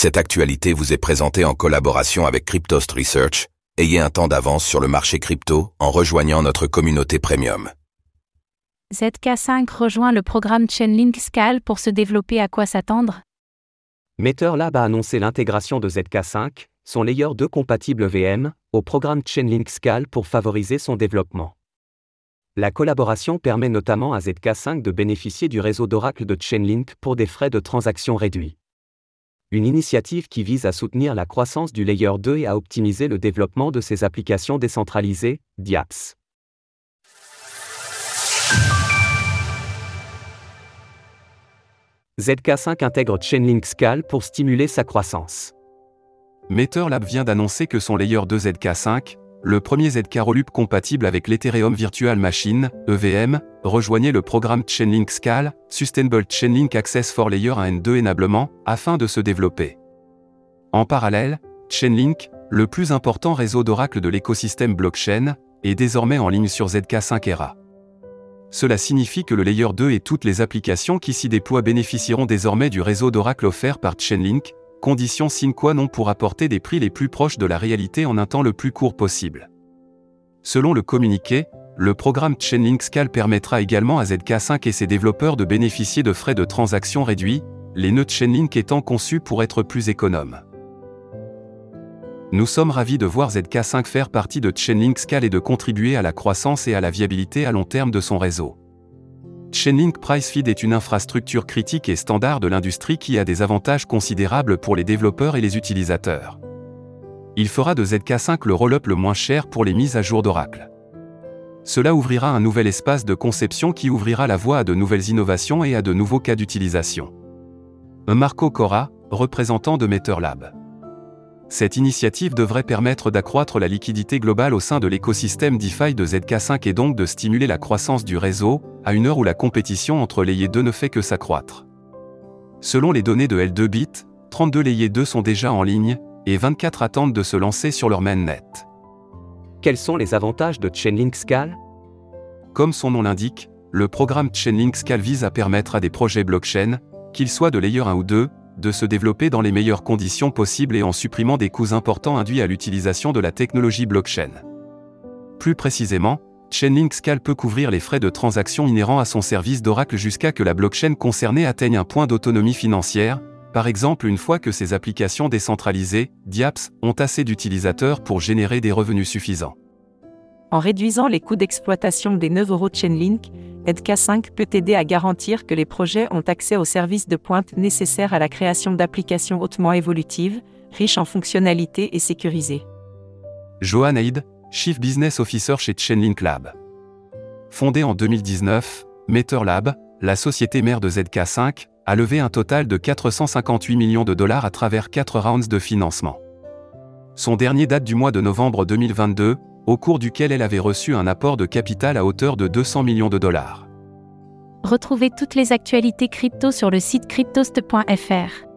Cette actualité vous est présentée en collaboration avec Cryptoast Research. Ayez un temps d'avance sur le marché crypto en rejoignant notre communauté premium. ZK5 rejoint le programme Chainlink Scale pour se développer. À quoi s'attendre? Matter Labs a annoncé l'intégration de ZK5, son layer 2 compatible VM, au programme Chainlink Scale pour favoriser son développement. La collaboration permet notamment à ZK5 de bénéficier du réseau d'Oracle de Chainlink pour des frais de transaction réduits. Une initiative qui vise à soutenir la croissance du Layer 2 et à optimiser le développement de ses applications décentralisées, dApps. ZK5 intègre Chainlink Scale pour stimuler sa croissance. Matter Labs vient d'annoncer que son Layer 2 ZK5, le premier ZK Rollup compatible avec l'Ethereum Virtual Machine, EVM, rejoignez le programme Chainlink Scale, Sustainable Chainlink Access for Layer 2 Enablement, afin de se développer. En parallèle, Chainlink, le plus important réseau d'oracle de l'écosystème blockchain, est désormais en ligne sur zkSync Era. Cela signifie que le Layer 2 et toutes les applications qui s'y déploient bénéficieront désormais du réseau d'oracle offert par Chainlink, condition sine qua non pour apporter des prix les plus proches de la réalité en un temps le plus court possible. Selon le communiqué, le programme Chainlink Scale permettra également à ZK5 et ses développeurs de bénéficier de frais de transaction réduits, les nœuds Chainlink étant conçus pour être plus économes. Nous sommes ravis de voir ZK5 faire partie de Chainlink Scale et de contribuer à la croissance et à la viabilité à long terme de son réseau. Chainlink PriceFeed est une infrastructure critique et standard de l'industrie qui a des avantages considérables pour les développeurs et les utilisateurs. Il fera de ZK5 le rollup le moins cher pour les mises à jour d'Oracle. Cela ouvrira un nouvel espace de conception qui ouvrira la voie à de nouvelles innovations et à de nouveaux cas d'utilisation. Marco Cora, représentant de Matter Labs. Cette initiative devrait permettre d'accroître la liquidité globale au sein de l'écosystème DeFi de ZK5 et donc de stimuler la croissance du réseau, à une heure où la compétition entre layers 2 ne fait que s'accroître. Selon les données de L2bit, 32 layers 2 sont déjà en ligne, et 24 attendent de se lancer sur leur mainnet. Quels sont les avantages de Chainlink Scale? Comme son nom l'indique, le programme Chainlink Scale vise à permettre à des projets blockchain, qu'ils soient de Layer 1 ou 2, de se développer dans les meilleures conditions possibles et en supprimant des coûts importants induits à l'utilisation de la technologie blockchain. Plus précisément, Chainlink Scale peut couvrir les frais de transaction inhérents à son service d'Oracle jusqu'à que la blockchain concernée atteigne un point d'autonomie financière, par exemple une fois que ces applications décentralisées, dApps, ont assez d'utilisateurs pour générer des revenus suffisants. En réduisant les coûts d'exploitation des nœuds euros Chainlink, ZK5 peut aider à garantir que les projets ont accès aux services de pointe nécessaires à la création d'applications hautement évolutives, riches en fonctionnalités et sécurisées. Johannaïd, Chief Business Officer chez Chainlink Lab. Fondée en 2019, Matter Labs, la société mère de ZK5, a levé un total de $458 millions à travers 4 rounds de financement. Son dernier date du mois de novembre 2022, au cours duquel elle avait reçu un apport de capital à hauteur de $200 millions. Retrouvez toutes les actualités crypto sur le site cryptoast.fr.